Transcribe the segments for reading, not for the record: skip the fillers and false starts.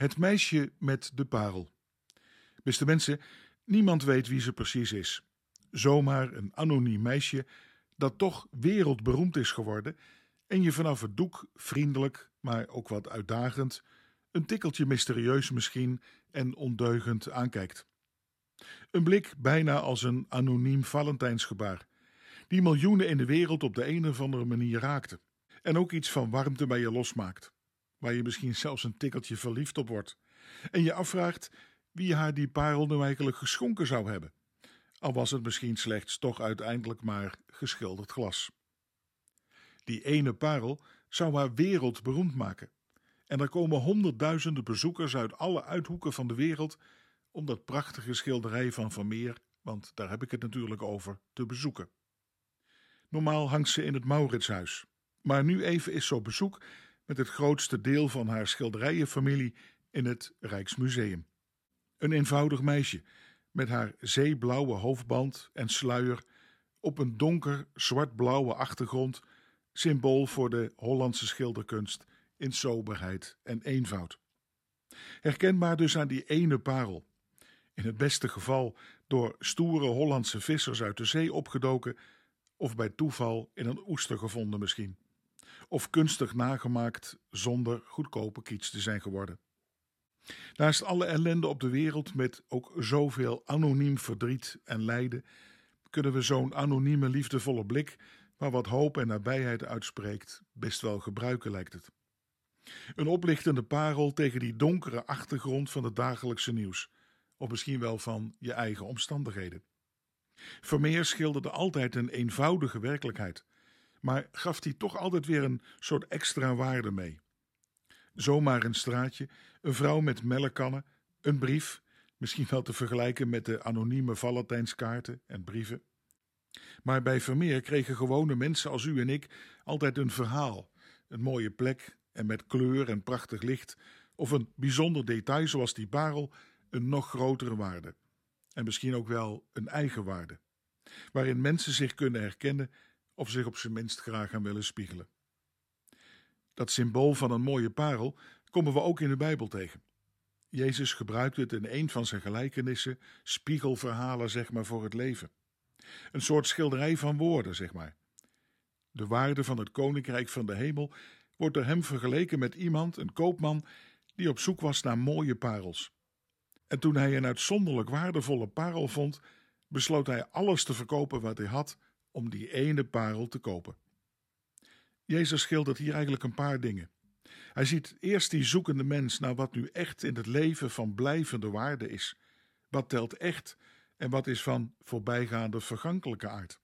Het meisje met de parel. Beste mensen, niemand weet wie ze precies is. Zomaar een anoniem meisje dat toch wereldberoemd is geworden en je vanaf het doek vriendelijk, maar ook wat uitdagend, een tikkeltje mysterieus misschien en ondeugend aankijkt. Een blik bijna als een anoniem Valentijnsgebaar, die miljoenen in de wereld op de een of andere manier raakte en ook iets van warmte bij je losmaakt, waar je misschien zelfs een tikkeltje verliefd op wordt en je afvraagt wie haar die parel nou eigenlijk geschonken zou hebben, al was het misschien slechts toch uiteindelijk maar geschilderd glas. Die ene parel zou haar wereldberoemd maken en er komen 100.000 bezoekers uit alle uithoeken van de wereld om dat prachtige schilderij van Vermeer, want daar heb ik het natuurlijk over, te bezoeken. Normaal hangt ze in het Mauritshuis, maar nu even is zo'n bezoek met het grootste deel van haar schilderijenfamilie in het Rijksmuseum. Een eenvoudig meisje, met haar zeeblauwe hoofdband en sluier, op een donker zwartblauwe achtergrond, symbool voor de Hollandse schilderkunst in soberheid en eenvoud. Herkenbaar dus aan die ene parel, in het beste geval door stoere Hollandse vissers uit de zee opgedoken, of bij toeval in een oester gevonden misschien, of kunstig nagemaakt zonder goedkope kitsch te zijn geworden. Naast alle ellende op de wereld met ook zoveel anoniem verdriet en lijden, kunnen we zo'n anonieme liefdevolle blik, waar wat hoop en nabijheid uitspreekt, best wel gebruiken lijkt het. Een oplichtende parel tegen die donkere achtergrond van het dagelijkse nieuws, of misschien wel van je eigen omstandigheden. Vermeer schilderde altijd een eenvoudige werkelijkheid, maar gaf die toch altijd weer een soort extra waarde mee. Zomaar een straatje, een vrouw met melkkannen, een brief, misschien wel te vergelijken met de anonieme Valentijnskaarten en brieven. Maar bij Vermeer kregen gewone mensen als u en ik altijd een verhaal, een mooie plek en met kleur en prachtig licht, of een bijzonder detail zoals die parel, een nog grotere waarde. En misschien ook wel een eigen waarde, waarin mensen zich kunnen herkennen of zich op zijn minst graag aan willen spiegelen. Dat symbool van een mooie parel komen we ook in de Bijbel tegen. Jezus gebruikt het in een van zijn gelijkenissen, spiegelverhalen zeg maar voor het leven. Een soort schilderij van woorden zeg maar. De waarde van het koninkrijk van de hemel wordt door hem vergeleken met iemand, een koopman, die op zoek was naar mooie parels. En toen hij een uitzonderlijk waardevolle parel vond, besloot hij alles te verkopen wat hij had om die ene parel te kopen. Jezus schildert hier eigenlijk een paar dingen. Hij ziet eerst die zoekende mens naar wat nu echt in het leven van blijvende waarde is. Wat telt echt en wat is van voorbijgaande vergankelijke aard.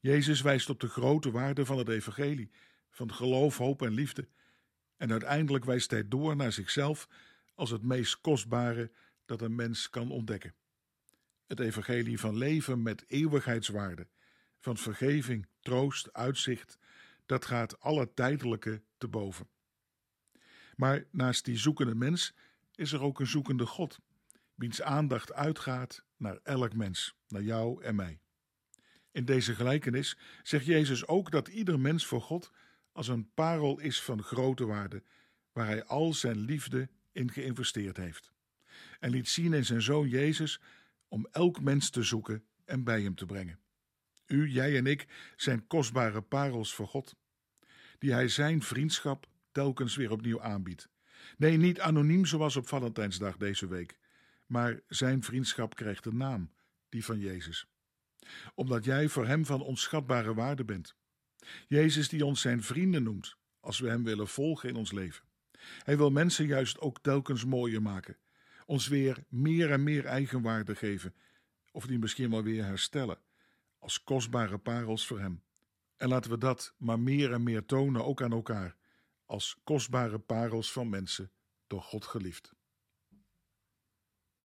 Jezus wijst op de grote waarde van het evangelie, van geloof, hoop en liefde. En uiteindelijk wijst hij door naar zichzelf als het meest kostbare dat een mens kan ontdekken. Het evangelie van leven met eeuwigheidswaarde, van vergeving, troost, uitzicht, dat gaat alle tijdelijke te boven. Maar naast die zoekende mens is er ook een zoekende God, wiens aandacht uitgaat naar elk mens, naar jou en mij. In deze gelijkenis zegt Jezus ook dat ieder mens voor God als een parel is van grote waarde, waar hij al zijn liefde in geïnvesteerd heeft. En liet zien in zijn Zoon Jezus om elk mens te zoeken en bij hem te brengen. U, jij en ik zijn kostbare parels voor God, die hij zijn vriendschap telkens weer opnieuw aanbiedt. Nee, niet anoniem zoals op Valentijnsdag deze week, maar zijn vriendschap krijgt een naam, die van Jezus. Omdat jij voor hem van onschatbare waarde bent. Jezus die ons zijn vrienden noemt, als we hem willen volgen in ons leven. Hij wil mensen juist ook telkens mooier maken, ons weer meer en meer eigenwaarde geven, of die misschien wel weer herstellen, als kostbare parels voor hem. En laten we dat maar meer en meer tonen ook aan elkaar, als kostbare parels van mensen door God geliefd.